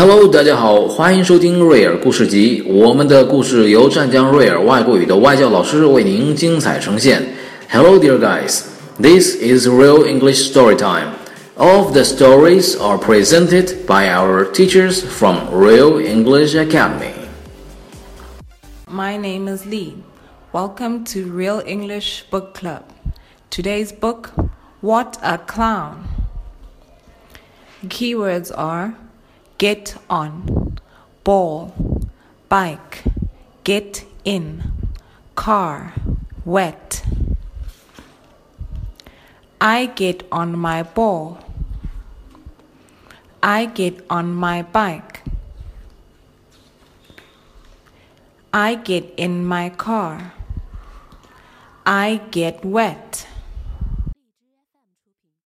Hello， 大家好，欢迎收听瑞尔故事集。我们的故事由湛江瑞尔外国语的外教老师为您精彩呈现。Hello, dear guys. This is Real English Storytime. All of the stories are presented by our teachers from Real English Academy. My name is Lee. Welcome to Real English Book Club. Today's book, What a Clown. Keywords are get on, ball, bike, get in, car, wet. I get on my ball. I get on my bike. I get in my car. I get wet.